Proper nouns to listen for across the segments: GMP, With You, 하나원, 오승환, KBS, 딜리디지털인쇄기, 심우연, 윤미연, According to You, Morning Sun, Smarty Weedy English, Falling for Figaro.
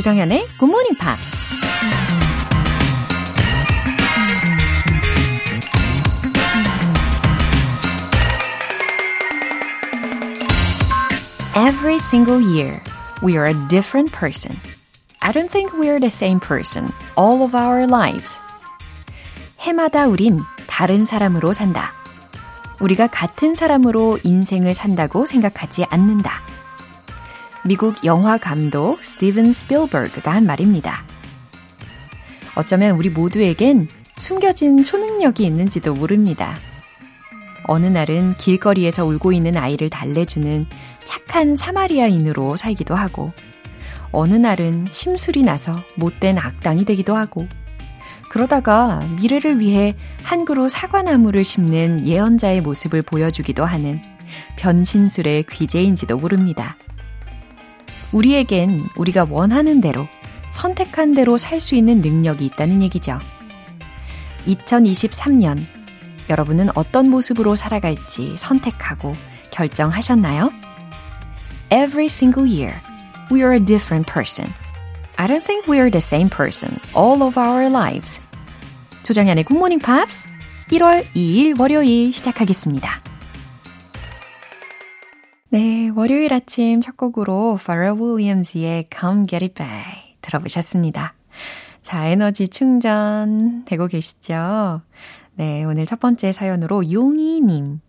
조정현의 Good Morning Pops. Every single year, we are a different person. I don't think we are the same person all of our lives. 해마다 우린 다른 사람으로 산다. 우리가 같은 사람으로 인생을 산다고 생각하지 않는다. 미국 영화 감독 스티븐 스필버그가 한 말입니다. 어쩌면 우리 모두에겐 숨겨진 초능력이 있는지도 모릅니다. 어느 날은 길거리에서 울고 있는 아이를 달래주는 착한 사마리아인으로 살기도 하고, 어느 날은 심술이 나서 못된 악당이 되기도 하고, 그러다가 미래를 위해 한 그루 사과나무를 심는 예언자의 모습을 보여주기도 하는 변신술의 귀재인지도 모릅니다. 우리에겐 우리가 원하는 대로, 선택한 대로 살 수 있는 능력이 있다는 얘기죠. 2023년, 여러분은 어떤 모습으로 살아갈지 선택하고 결정하셨나요? Every single year, we are a different person. I don't think we are the same person all of our lives. 조정연의 굿모닝 팝스 1월 2일 월요일 시작하겠습니다. 네, 월요일 아침 첫 곡으로 Pharrell Williams의 Come Get It Back 들어보셨습니다. 자, 에너지 충전 되고 계시죠? 네, 오늘 첫 번째 사연으로 용이님.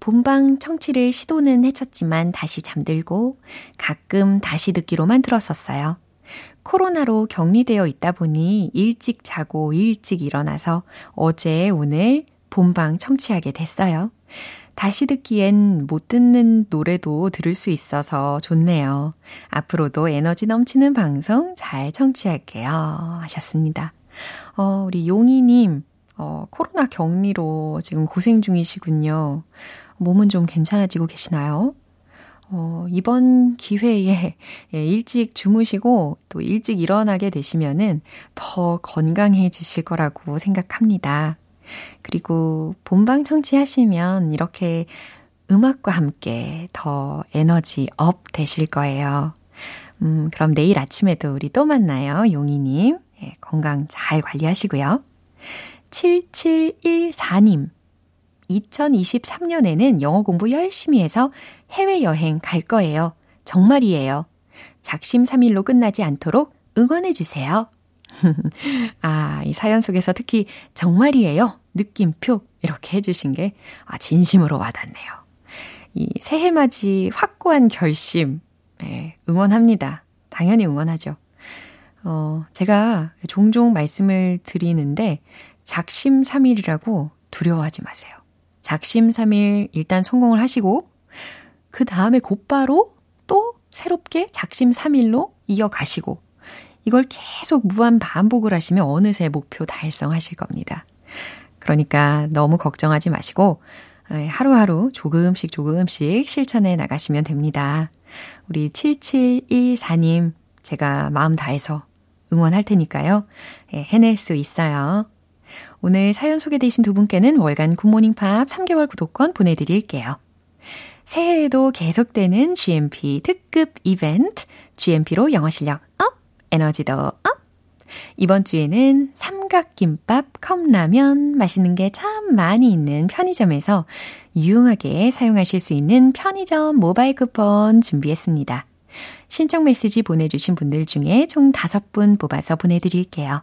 본방 청취를 시도는 했었지만 다시 잠들고 가끔 다시 듣기로만 들었었어요. 코로나로 격리되어 있다 보니 일찍 자고 일찍 일어나서 어제 오늘 본방 청취하게 됐어요. 다시 듣기엔 못 듣는 노래도 들을 수 있어서 좋네요. 앞으로도 에너지 넘치는 방송 잘 청취할게요. 하셨습니다. 우리 용이님, 코로나 격리로 지금 고생 중이시군요. 몸은 좀 괜찮아지고 계시나요? 이번 기회에 일찍 주무시고 또 일찍 일어나게 되시면은 더 건강해지실 거라고 생각합니다. 그리고 본방 청취하시면 이렇게 음악과 함께 더 에너지 업 되실 거예요. 그럼 내일 아침에도 우리 또 만나요, 용이님. 예, 건강 잘 관리하시고요. 7714님. 2023년에는 영어 공부 열심히 해서 해외여행 갈 거예요. 정말이에요. 작심삼일로 끝나지 않도록 응원해 주세요. 아, 이 사연 속에서 특히 정말이에요. 느낌표 이렇게 해주신 게 진심으로 와닿네요. 이 새해맞이 확고한 결심, 네, 응원합니다. 당연히 응원하죠. 제가 종종 말씀을 드리는데 작심삼일이라고 두려워하지 마세요. 작심삼일 일단 성공을 하시고 그 다음에 곧바로 또 새롭게 작심삼일로 이어가시고 이걸 계속 무한 반복을 하시면 어느새 목표 달성하실 겁니다. 그러니까 너무 걱정하지 마시고 하루하루 조금씩 조금씩 실천해 나가시면 됩니다. 우리 7714님 제가 마음 다해서 응원할 테니까요. 해낼 수 있어요. 오늘 사연 소개되신 두 분께는 월간 굿모닝팝 3개월 구독권 보내드릴게요. 새해에도 계속되는 GMP 특급 이벤트, GMP로 영어 실력 업, 에너지도 업! 이번 주에는 삼각김밥, 컵라면, 맛있는 게 참 많이 있는 편의점에서 유용하게 사용하실 수 있는 편의점 모바일 쿠폰 준비했습니다. 신청 메시지 보내주신 분들 중에 총 5분 뽑아서 보내드릴게요.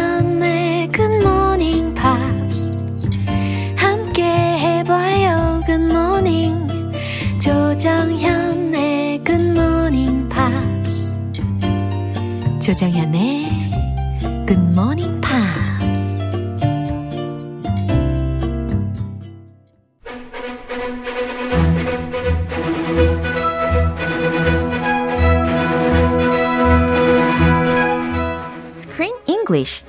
굿모닝 팝스 함께 해봐요. Good morning, 조정현의 Good Morning Pops. 조정현의 Good Morning Pops. Screen English.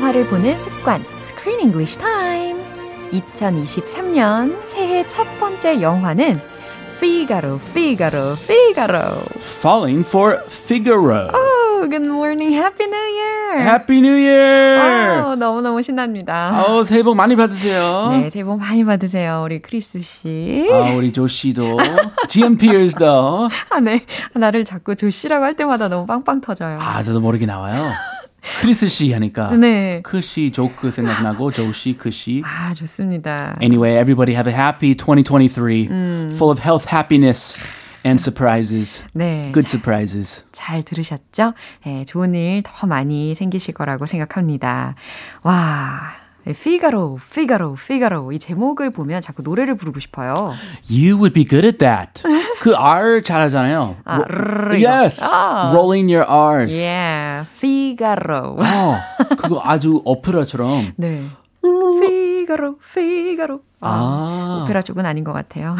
영화를 보는 습관, Screen English Time! 2023년 새해 첫 번째 영화는 Figaro, Figaro, Figaro. Falling for Figaro. Oh, good morning. Happy New Year. Happy New Year. Oh, 너무너무 신납니다. Oh, 새해 복 많이 받으세요. 네, 새해 복 많이 받으세요. 우리 크리스 씨. 아, 우리 조 씨도. GMPers도. 아, 네. 나를 자꾸 조 씨라고 할 때마다 너무 빵빵 터져요. 아, 저도 모르게 나와요. 크리스 씨 하니까 네. 크씨 조크 생각나고 조씨 크씨 아 좋습니다. Anyway, everybody have a happy 2023 full of health, happiness and surprises. 네, good surprises. 잘 들으셨죠? 네, 좋은 일 더 많이 생기실 거라고 생각합니다. 와. Figaro, Figaro, Figaro. 이 제목을 보면 자꾸 노래를 부르고 싶어요. You would be good at that. 그 R 잘하잖아요. 아, yes. 아. Rolling your R's. Yeah. Figaro. 그거 아주 오페라처럼. 네. Figaro, Figaro. 오페라 쪽은 아닌 것 같아요.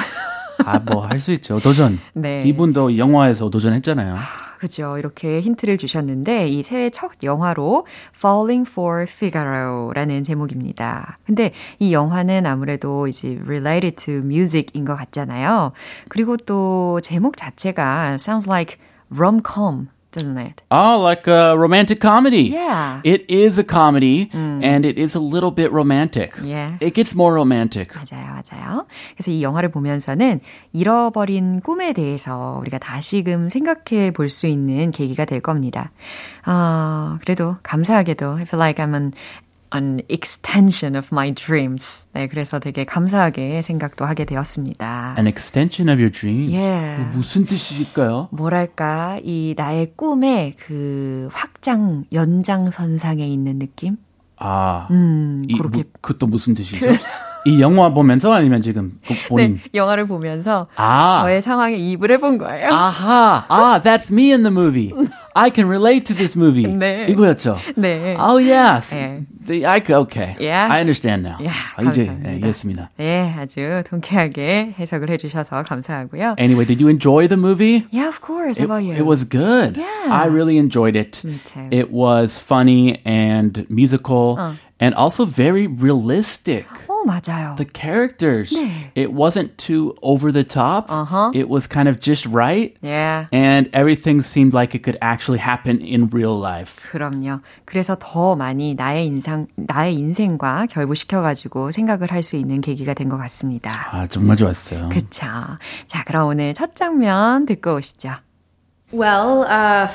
아, 뭐 할 수 있죠. 도전. 네. 이분도 영화에서 도전했잖아요. 그죠. 이렇게 힌트를 주셨는데 이 새해 첫 영화로 Falling for Figaro라는 제목입니다. 근데 이 영화는 아무래도 이제 related to music인 것 같잖아요. 그리고 또 제목 자체가 sounds like rom-com. Doesn't it? Oh, like a romantic comedy. Yeah. It is a comedy, and it is a little bit romantic. Yeah. It gets more romantic. 맞아요, 맞아요. 그래서 이 영화를 보면서는 잃어버린 꿈에 대해서 우리가 다시금 생각해 볼 수 있는 계기가 될 겁니다. 그래도 감사하게도 I feel like I'm an extension of my dreams. 네, 그래서 되게 감사하게 생각도 하게 되었습니다. An extension of your dream? Yeah. 무슨 뜻일까요? 뭐랄까, 이 나의 꿈의 그 확장, 연장선상에 있는 느낌? 아, 그렇게. 그것도 무슨 뜻이죠? 이 영화 보면서 아니면 지금 본인? 네, 영화를 보면서 저의 상황에 이입을 해본 거예요. 아하, that's me in the movie. I can relate to this movie. 네. 이거였죠? 네. Oh, yes. 네. Okay. Yeah. I understand now. Yeah, 감사합니다. 이제 이해했습니다. 네, 아주 통쾌하게 해석을 해주셔서 감사하고요. Anyway, did you enjoy the movie? Yeah, of course. How about you? It was good. Yeah. I really enjoyed it. Me too. It was funny and musical. And also very realistic. Oh, 맞아요. The characters. 네. It wasn't too over the top. Uh-huh. It was kind of just right. Yeah. And everything seemed like it could actually happen in real life. 그럼요. 그래서 더 많이 나의 인생과 결부시켜가지고 생각을 할 수 있는 계기가 된 것 같습니다. 아, 정말 좋았어요. 그쵸. 자, 그럼 오늘 첫 장면 듣고 오시죠. Well,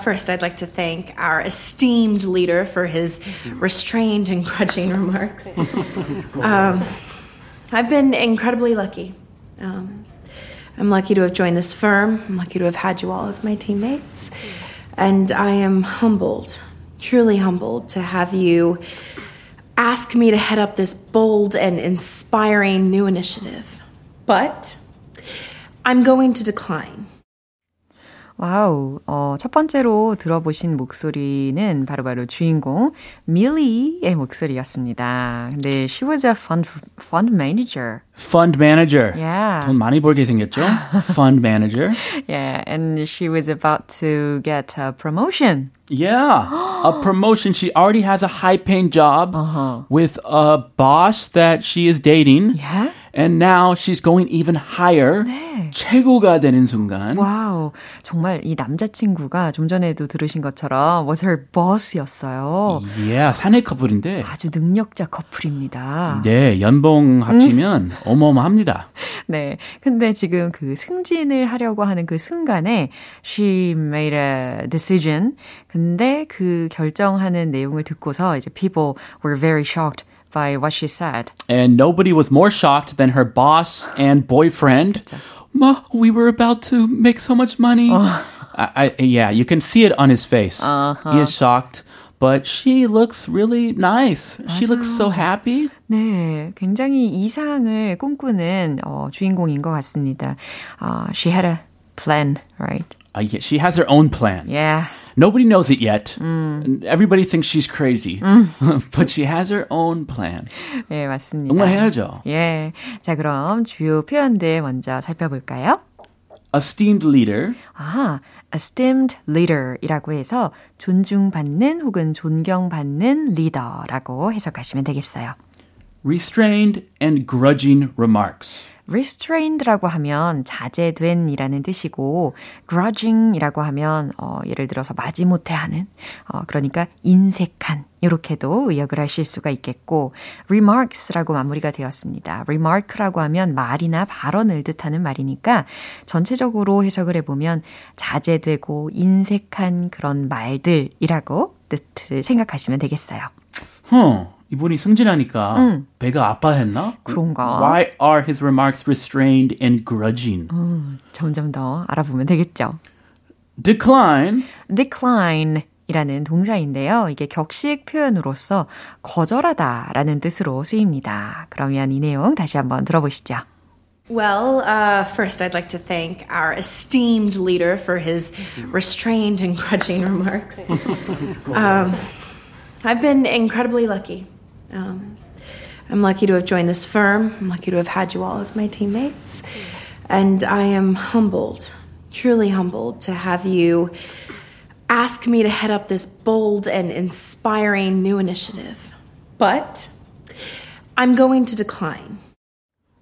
first I'd like to thank our esteemed leader for his restrained and grudging remarks. I've been incredibly lucky. I'm lucky to have joined this firm. I'm lucky to have had you all as my teammates. And I am humbled, truly humbled, to have you ask me to head up this bold and inspiring new initiative. But I'm going to decline. 와우, 첫 번째로 들어보신 목소리는 바로 주인공 밀리의 목소리였습니다. 근데 she was a fund manager. Fund manager. Yeah. 돈 많이 벌게 생겼죠? Fund manager. Yeah, and she was about to get a promotion. Yeah, a promotion. She already has a high-paying job with a boss that she is dating. Yeah. And now she's going even higher. 네. 최고가 되는 순간. 와우, 정말 이 남자친구가 좀 전에도 들으신 것처럼 was her boss였어요. Yeah, 사내 커플인데. 아주 능력자 커플입니다. 네, 연봉 합치면 어마어마합니다. 네, 근데 지금 그 승진을 하려고 하는 그 순간에 she made a decision. 근데 그 결정하는 내용을 듣고서 이제 people were very shocked. By what she said. And nobody was more shocked than her boss and boyfriend. Ma, we were about to make so much money. Yeah, you can see it on his face. He is shocked. But she looks really nice. 맞아요. She looks so happy. 네, 굉장히 이상을 꿈꾸는 주인공인 것 같습니다. She had a plan, right? Yeah, she has her own plan. Yeah. Nobody knows it yet. Everybody thinks she's crazy. But she has her own plan. 네, 맞습니다. 응원해야죠. 예. 자, 그럼 주요 표현들 먼저 살펴볼까요? Esteemed leader. esteemed leader이라고 해서 존중받는 혹은 존경받는 리더라고 해석하시면 되겠어요. Restrained and grudging remarks. restrained라고 하면 자제된이라는 뜻이고 grudging이라고 하면 예를 들어서 마지못해하는 그러니까 인색한 이렇게도 의역을 하실 수가 있겠고 remarks라고 마무리가 되었습니다. remark라고 하면 말이나 발언을 뜻하는 말이니까 전체적으로 해석을 해보면 자제되고 인색한 그런 말들이라고 뜻을 생각하시면 되겠어요. 이분이 승진하니까 배가 아파했나? 그런가? Why are his remarks restrained and grudging? 점점 더 알아보면 되겠죠. Decline. Decline. 이라는 동사인데요. 이게 격식 표현으로서 거절하다라는 뜻으로 쓰입니다. 그러면 이 내용 다시 한번 들어보시죠. Well, first I'd like to thank our esteemed leader for his restrained and grudging remarks. I've been incredibly lucky. I'm lucky to have joined this firm. I'm lucky to have had you all as my teammates. And I am humbled, truly humbled, to have you ask me to head up this bold and inspiring new initiative. But I'm going to decline.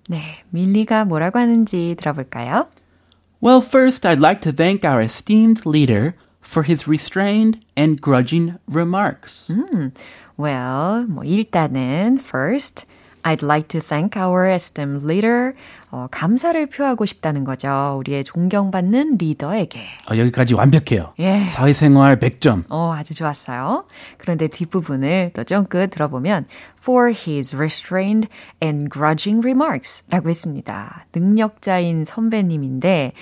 네, 밀리가 뭐라고 하는지 들어볼까요? Well, first, I'd like to thank our esteemed leader for his restrained and grudging remarks. Well, 일단은 first, I'd like to thank our esteemed leader. 감사를 표하고 싶다는 거죠. 우리의 존경받는 리더에게. 여기까지 완벽해요. 예. 사회생활 100점. 아주 좋았어요. 그런데 뒷부분을 또 좀 끝 들어보면 for his restrained and grudging remarks 라고 했습니다. 능력자인 선배님인데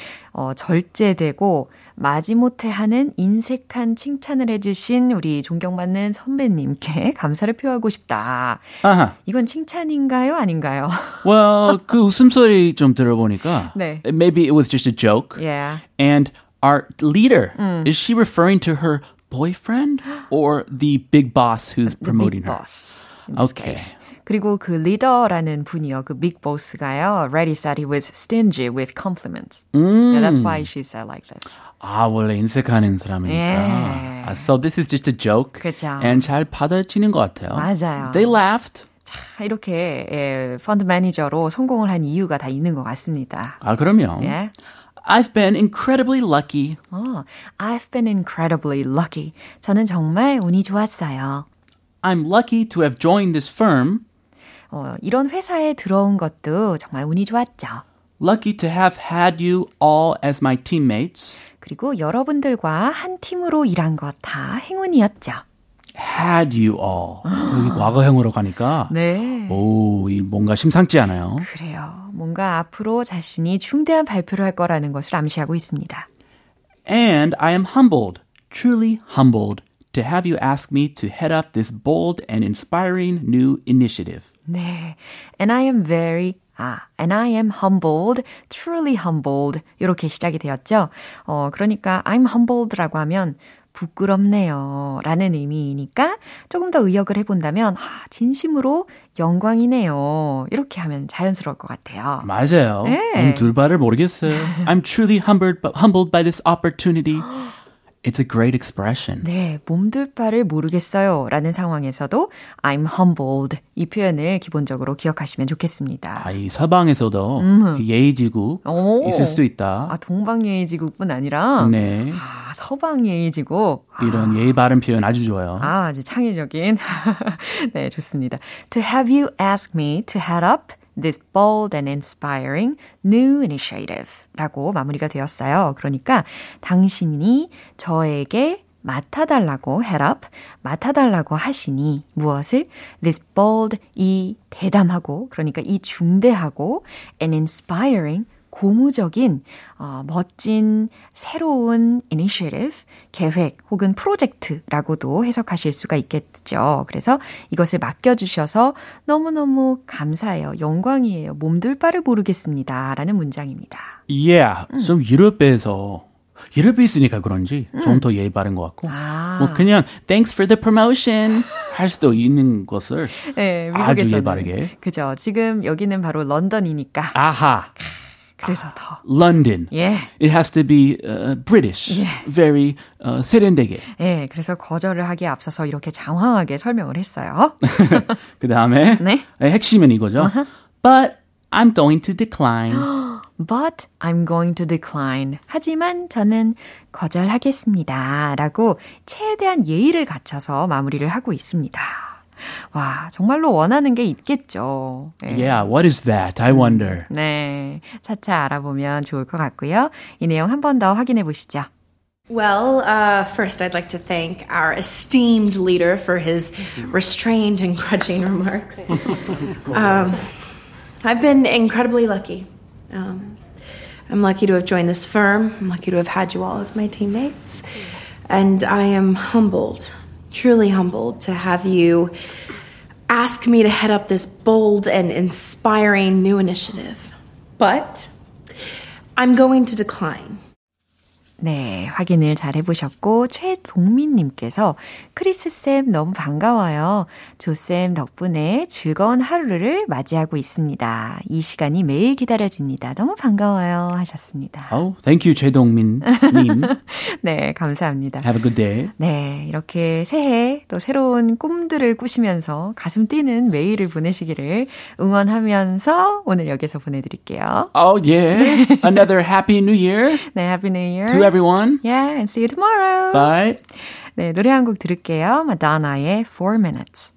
절제되고 마지못해 하는 인색한 칭찬을 해주신 우리 존경받는 선배님께 감사를 표하고 싶다. 아하. 이건 칭찬인가요? 아닌가요? Well, 그 웃음소리 좀 들어보니까 네. Maybe it was just a joke. Yeah. And our leader, is she referring to her boyfriend or the big boss who's promoting her? The big boss. Okay. Case. 그리고 그 리더라는 분이요, 그 big boss가요, Reddy said he was stingy with compliments. And that's why she said like this. 원래 인색하는 사람이니까. 예. So this is just a joke. 그렇죠. And 잘 받아치는 것 같아요. 맞아요. They laughed. 이렇게 펀드 매니저로 성공을 한 이유가 다 있는 것 같습니다. 그럼요. 예. I've been incredibly lucky. I've been incredibly lucky. 저는 정말 운이 좋았어요. I'm lucky to have joined this firm. 이런 회사에 들어온 것도 정말 운이 좋았죠. Lucky to have had you all as my teammates. 그리고 여러분들과 한 팀으로 일한 것 다 행운이었죠. Had you all. 여기 과거형으로 가니까 네. 이 뭔가 심상치 않아요. 그래요. 뭔가 앞으로 자신이 중대한 발표를 할 거라는 것을 암시하고 있습니다. And I am humbled, truly humbled, to have you ask me to head up this bold and inspiring new initiative. 네. And I am very and I am humbled, truly humbled. 이렇게 시작이 되었죠. 그러니까 I'm humbled라고 하면 부끄럽네요 라는 의미이니까 조금 더 의역을 해본다면 진심으로 영광이네요 이렇게 하면 자연스러울 것 같아요. 맞아요. 네. 둘바를 모르겠어요. I'm truly humbled by this opportunity. It's a great expression. 네, 몸둘 바를 모르겠어요 라는 상황에서도 I'm humbled 이 표현을 기본적으로 기억하시면 좋겠습니다. 이 서방에서도 예의지국 있을 수도 있다. 동방예의지국뿐 아니라 네. 서방예의지국. 이런 예의 바른 표현 아주 좋아요. 아주 창의적인. 네, 좋습니다. To have you ask me to head up this bold and inspiring new initiative 라고 마무리가 되었어요. 그러니까 당신이 저에게 맡아달라고 head up, 맡아달라고 하시니 무엇을? This bold, 이 대담하고 그러니까 이 중대하고 and inspiring, 고무적인 멋진 새로운 initiative, 계획 혹은 프로젝트라고도 해석하실 수가 있겠죠. 그래서 이것을 맡겨주셔서 너무너무 감사해요. 영광이에요. 몸둘 바를 모르겠습니다. 라는 문장입니다. Yeah, 좀 유럽에 있으니까 그런지 좀 더 예의 바른 것 같고 그냥 thanks for the promotion 할 수도 있는 것을 네, 아주 예의 바르게. 그죠. 지금 여기는 바로 런던이니까. 아하. 그래서 더. London. 예. It has to be British. 예. Very 세련되게. 예, 그래서 거절을 하기에 앞서서 이렇게 장황하게 설명을 했어요. 그 다음에 네? 핵심은 이거죠. Uh-huh. But I'm going to decline. But I'm going to decline. 하지만 저는 거절하겠습니다. 라고 최대한 예의를 갖춰서 마무리를 하고 있습니다. 와, 정말로 원하는 게 있겠죠. 네. Yeah, what is that? I wonder. 네, 차차 알아보면 좋을 것 같고요. 이 내용 한 번 더 확인해 보시죠. Well, first I'd like to thank our esteemed leader for his restrained and grudging remarks. I've been incredibly lucky. I'm lucky to have joined this firm. I'm lucky to have had you all as my teammates. And I am humbled, truly humbled to have you ask me to head up this bold and inspiring new initiative. But I'm going to decline. 네, 확인을 잘 해보셨고 최동민님께서 크리스쌤 너무 반가워요. 조쌤 덕분에 즐거운 하루를 맞이하고 있습니다. 이 시간이 매일 기다려집니다. 너무 반가워요 하셨습니다. Oh, thank you 최동민님. 네, 감사합니다. Have a good day. 네, 이렇게 새해 또 새로운 꿈들을 꾸시면서 가슴 뛰는 매일을 보내시기를 응원하면서 오늘 여기서 보내드릴게요. Oh yeah, another happy new year. 네, happy new year. To everyone. Yeah, and see you tomorrow. Bye. 네, 노래 한 곡 들을게요. Madonna의 4 Minutes.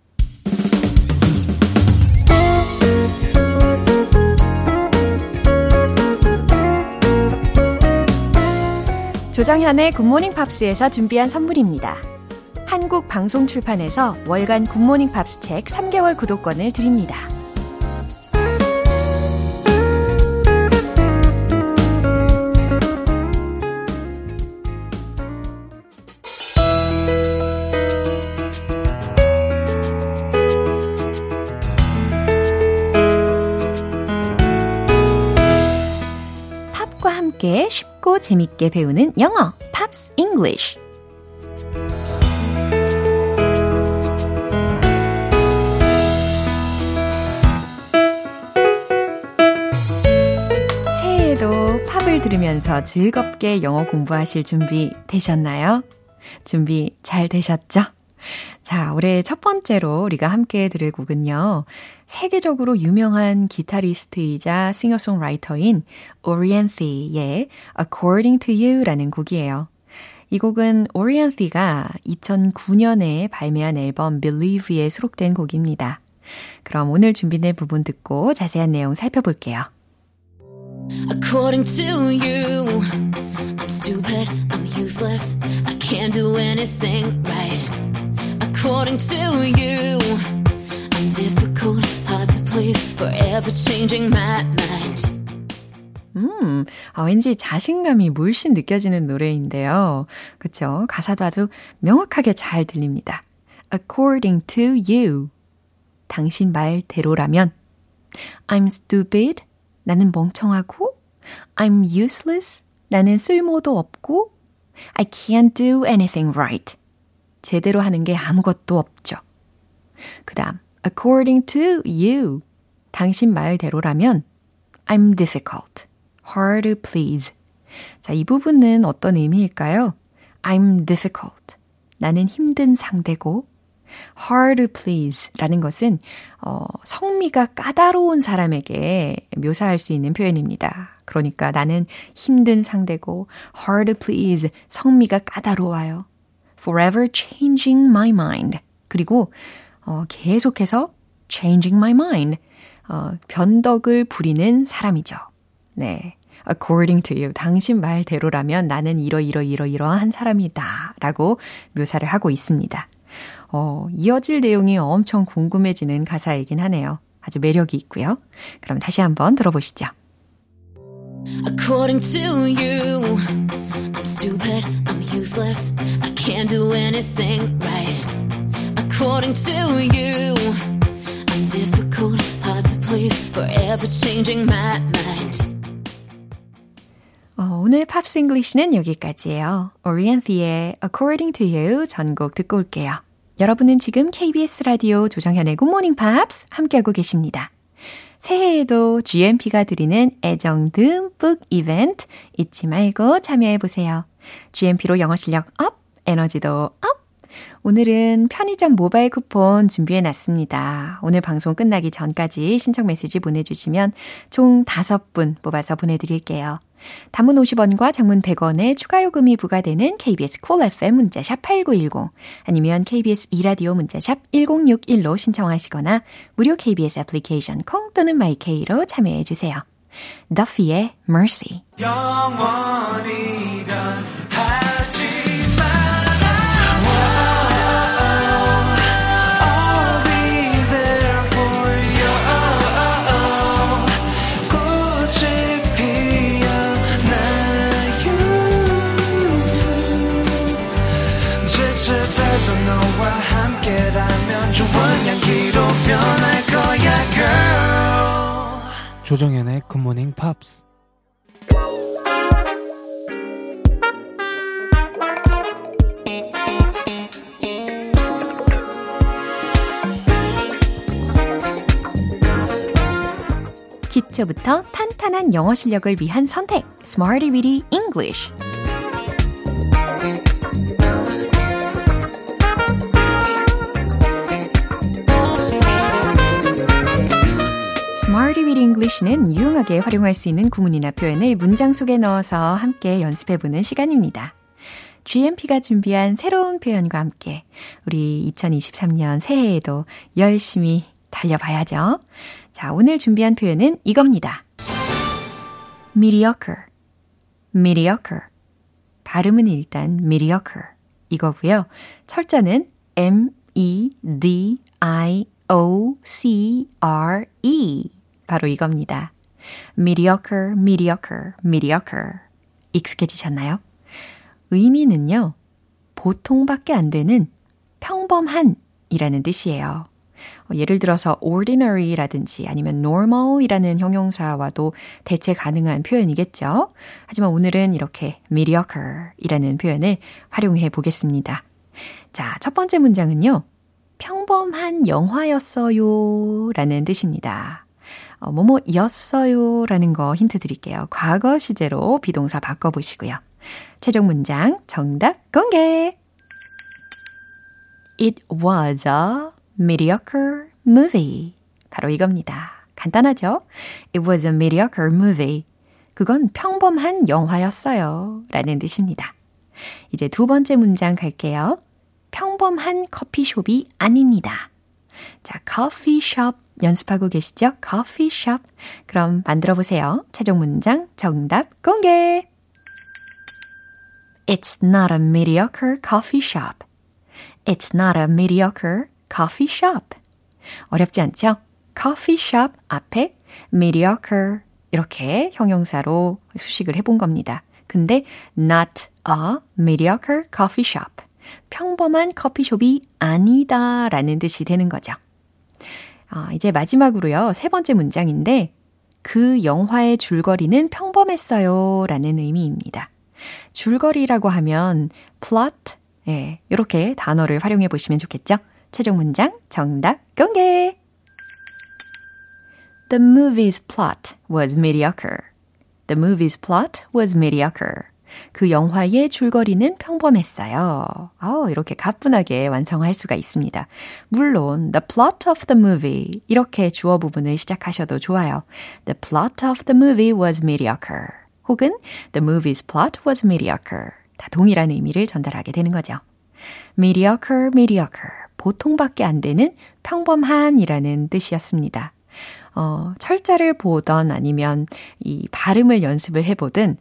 조정현의 굿모닝 팝스에서 준비한 선물입니다. 한국 방송 출판에서 월간 굿모닝 팝스 책 3개월 구독권을 드립니다. 쉽고 재밌게 배우는 영어, Pops English. 새해에도 팝을 들으면서 즐겁게 영어 공부하실 준비 되셨나요? 준비 잘 되셨죠? 자, 올해 첫 번째로 우리가 함께 들을 곡은요. 세계적으로 유명한 기타리스트이자 싱어송라이터인 오리엔티의 According to You라는 곡이에요. 이 곡은 오리엔티가 2009년에 발매한 앨범 Believe에 수록된 곡입니다. 그럼 오늘 준비된 부분 듣고 자세한 내용 살펴볼게요. According to you, I'm stupid, I'm useless, I can't do anything right. According to you, I'm difficult, hard to please, forever changing my mind. 왠지 자신감이 물씬 느껴지는 노래인데요. 그쵸? 가사도 아주 명확하게 잘 들립니다. According to you, 당신 말대로라면 I'm stupid, 나는 멍청하고 I'm useless, 나는 쓸모도 없고 I can't do anything right. 제대로 하는 게 아무것도 없죠. 그 다음, according to you, 당신 말대로라면 I'm difficult, hard to please. 자, 이 부분은 어떤 의미일까요? I'm difficult, 나는 힘든 상대고 hard to please라는 것은 성미가 까다로운 사람에게 묘사할 수 있는 표현입니다. 그러니까 나는 힘든 상대고 hard to please, 성미가 까다로워요. Forever changing my mind. 그리고 계속해서 changing my mind. 변덕을 부리는 사람이죠. 네, according to you. 당신 말대로라면 나는 이러한 사람이다. 라고 묘사를 하고 있습니다. 이어질 내용이 엄청 궁금해지는 가사이긴 하네요. 아주 매력이 있고요. 그럼 다시 한번 들어보시죠. According to you, I'm stupid, I'm useless, I can't do anything right. According to you, I'm difficult, hard to please, forever changing my mind. 오늘 팝스 잉글리시는 여기까지예요. 오리엔티의 According to You 전곡 듣고 올게요. 여러분은 지금 KBS 라디오 조정현의 굿모닝 팝스 함께하고 계십니다. 새해에도 GMP가 드리는 애정 듬뿍 이벤트 잊지 말고 참여해보세요. GMP로 영어 실력 업, 에너지도 업! 오늘은 편의점 모바일 쿠폰 준비해놨습니다. 오늘 방송 끝나기 전까지 신청 메시지 보내주시면 총 5분 뽑아서 보내드릴게요. 단문 50원과 장문 100원의 추가 요금이 부과되는 KBS Cool FM 문자샵 8910 아니면 KBS e라디오 문자샵 1061로 신청하시거나 무료 KBS 애플리케이션 콩 또는 마이케이로 참여해주세요. Duffy의 Mercy. 영원히 조정현의 굿모닝 팝스. 기초부터 탄탄한 영어 실력을 위한 선택. Smarty Weedy English. Smarty Weedy English는 유용하게 활용할 수 있는 구문이나 표현을 문장 속에 넣어서 함께 연습해보는 시간입니다. GMP가 준비한 새로운 표현과 함께 우리 2023년 새해에도 열심히 달려봐야죠. 자, 오늘 준비한 표현은 이겁니다. mediocre, mediocre. 발음은 일단 mediocre 이거고요. 철자는 M-E-D-I-O-C-R-E 바로 이겁니다. mediocre, mediocre, mediocre. 익숙해지셨나요? 의미는요, 보통밖에 안 되는 평범한 이라는 뜻이에요. 예를 들어서 ordinary라든지 아니면 normal이라는 형용사와도 대체 가능한 표현이겠죠. 하지만 오늘은 이렇게 mediocre이라는 표현을 활용해 보겠습니다. 자, 첫 번째 문장은요, 평범한 영화였어요 라는 뜻입니다. 뭐뭐였어요 라는 거 힌트 드릴게요. 과거 시제로 비동사 바꿔보시고요. 최종 문장 정답 공개! It was a mediocre movie. 바로 이겁니다. 간단하죠? It was a mediocre movie. 그건 평범한 영화였어요 라는 뜻입니다. 이제 두 번째 문장 갈게요. 평범한 커피숍이 아닙니다. 자, 커피숍 연습하고 계시죠? 커피숍. 그럼 만들어 보세요. 최종 문장 정답 공개! It's not a mediocre coffee shop. It's not a mediocre coffee shop. 어렵지 않죠? 커피숍 앞에 mediocre 이렇게 형용사로 수식을 해본 겁니다. 근데 not a mediocre coffee shop. 평범한 커피숍이 아니다 라는 뜻이 되는 거죠. 이제 마지막으로요. 세 번째 문장인데 그 영화의 줄거리는 평범했어요 라는 의미입니다. 줄거리라고 하면 plot 이렇게 단어를 활용해 보시면 좋겠죠. 최종 문장 정답 공개! The movie's plot was mediocre. The movie's plot was mediocre. 그 영화의 줄거리는 평범했어요. 이렇게 가뿐하게 완성할 수가 있습니다. 물론 the plot of the movie 이렇게 주어 부분을 시작하셔도 좋아요. The plot of the movie was mediocre 혹은 the movie's plot was mediocre 다 동일한 의미를 전달하게 되는 거죠. mediocre, mediocre 보통밖에 안 되는 평범한이라는 뜻이었습니다. 철자를 보던 아니면 이 발음을 연습을 해보든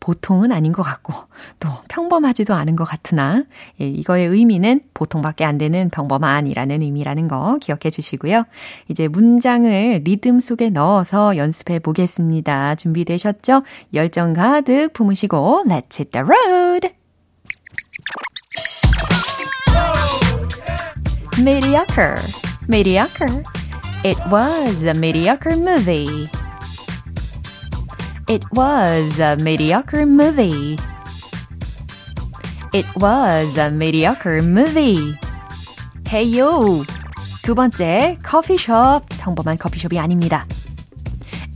보통은 아닌 것 같고 또 평범하지도 않은 것 같으나 이거의 의미는 보통밖에 안 되는 평범한이라는 의미라는 거 기억해 주시고요. 이제 문장을 리듬 속에 넣어서 연습해 보겠습니다. 준비되셨죠? 열정 가득 품으시고 Let's hit the road! Mediocre, mediocre. It was a mediocre movie. It was a mediocre movie. It was a mediocre movie. Hey you! 두 번째, 커피숍. 평범한 커피숍이 아닙니다.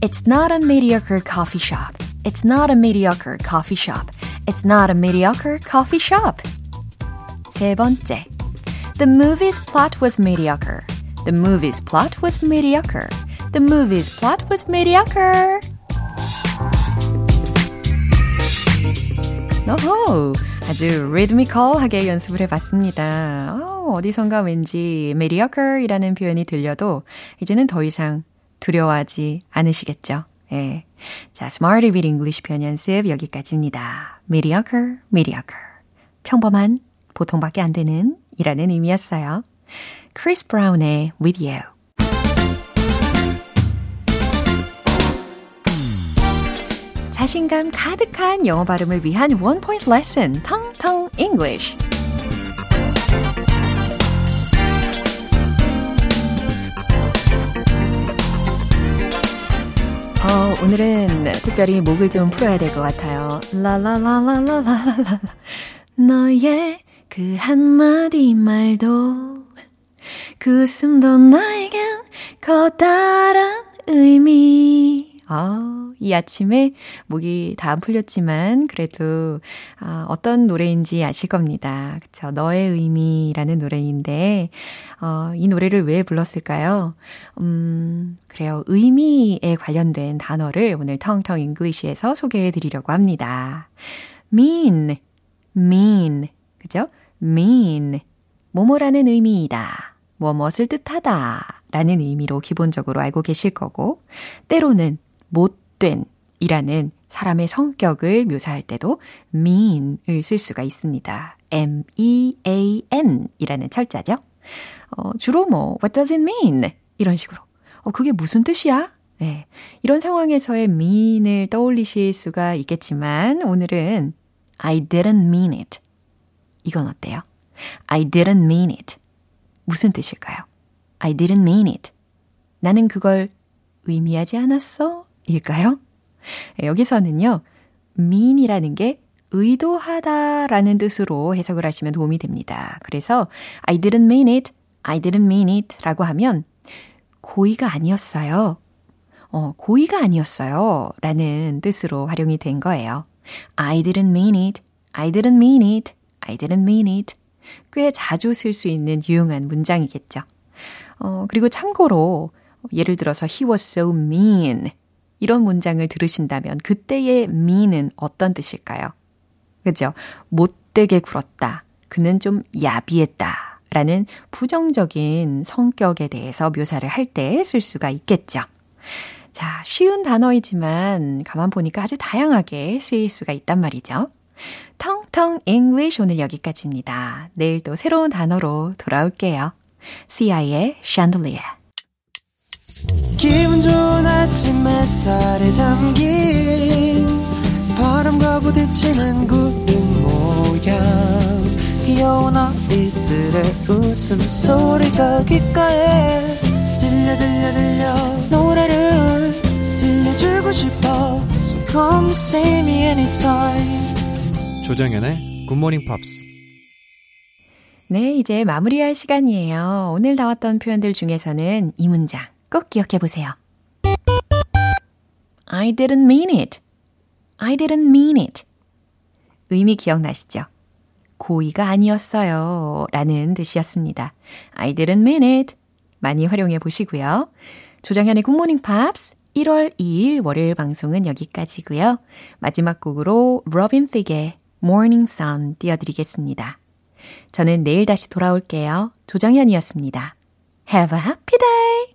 It's not a mediocre coffee shop. It's not a mediocre coffee shop. It's not a mediocre coffee shop. 세 번째. The movie's plot was mediocre. The movie's plot was mediocre. The movie's plot was mediocre. 오호, 아주 리드미컬하게 연습을 해봤습니다. 어디선가 왠지 mediocre이라는 표현이 들려도 이제는 더 이상 두려워하지 않으시겠죠. 예. 자, Smarty Weedy English 표현 연습 여기까지입니다. mediocre, mediocre. 평범한, 보통밖에 안 되는 이라는 의미였어요. Chris Brown의 With You. 자신감 가득한 영어 발음을 위한 원 포인트 레슨, 텅텅 English. 오늘은 특별히 목을 좀 풀어야 될 것 같아요. 라라라라라라라 너의 그 한마디 말도 그 웃음도 나에겐 커다란 의미. 이 아침에 목이 다 안 풀렸지만 그래도 어떤 노래인지 아실 겁니다. 그쵸? 너의 의미라는 노래인데 이 노래를 왜 불렀을까요? 그래요. 의미에 관련된 단어를 오늘 텅텅 잉글리시에서 소개해드리려고 합니다. mean, 그죠? mean, 뭐뭐라는 의미이다. 무엇을 뜻하다 라는 의미로 기본적으로 알고 계실 거고 때로는 못된 이라는 사람의 성격을 묘사할 때도 mean을 쓸 수가 있습니다. M-E-A-N 이라는 철자죠. 주로 what does it mean? 이런 식으로 그게 무슨 뜻이야? 네, 이런 상황에서의 mean을 떠올리실 수가 있겠지만 오늘은 I didn't mean it. 이건 어때요? I didn't mean it. 무슨 뜻일까요? I didn't mean it. 나는 그걸 의미하지 않았어? 일까요? 여기서는요. mean이라는 게 의도하다라는 뜻으로 해석을 하시면 도움이 됩니다. 그래서 I didn't mean it, I didn't mean it 라고 하면 고의가 아니었어요. 고의가 아니었어요 라는 뜻으로 활용이 된 거예요. I didn't mean it, I didn't mean it, I didn't mean it. 꽤 자주 쓸 수 있는 유용한 문장이겠죠. 그리고 참고로 예를 들어서 He was so mean. 이런 문장을 들으신다면 그때의 mean은 어떤 뜻일까요? 그죠? 못되게 굴었다. 그는 좀 야비했다. 라는 부정적인 성격에 대해서 묘사를 할 때 쓸 수가 있겠죠. 자, 쉬운 단어이지만 가만 보니까 아주 다양하게 쓰일 수가 있단 말이죠. 텅텅 English 오늘 여기까지입니다. 내일 또 새로운 단어로 돌아올게요. CI의 Chandelier. 기분 좋은 아침 햇살에 잠긴 바람과 부딪히는 구름 모양 귀여운 아이들의 웃음소리가 귓가에 들려 노래를 들려주고 싶어 So come see me anytime 조정연의 굿모닝 팝스. 네, 이제 마무리할 시간이에요. 오늘 나왔던 표현들 중에서는 이 문장 꼭 기억해 보세요. I didn't mean it. I didn't mean it. 의미 기억나시죠? 고의가 아니었어요. 라는 뜻이었습니다. I didn't mean it. 많이 활용해 보시고요. 조정현의 굿모닝 팝스 1월 2일 월요일 방송은 여기까지고요. 마지막 곡으로 로빈 픽의 Morning Sun 띄워드리겠습니다. 저는 내일 다시 돌아올게요. 조정현이었습니다. Have a happy day!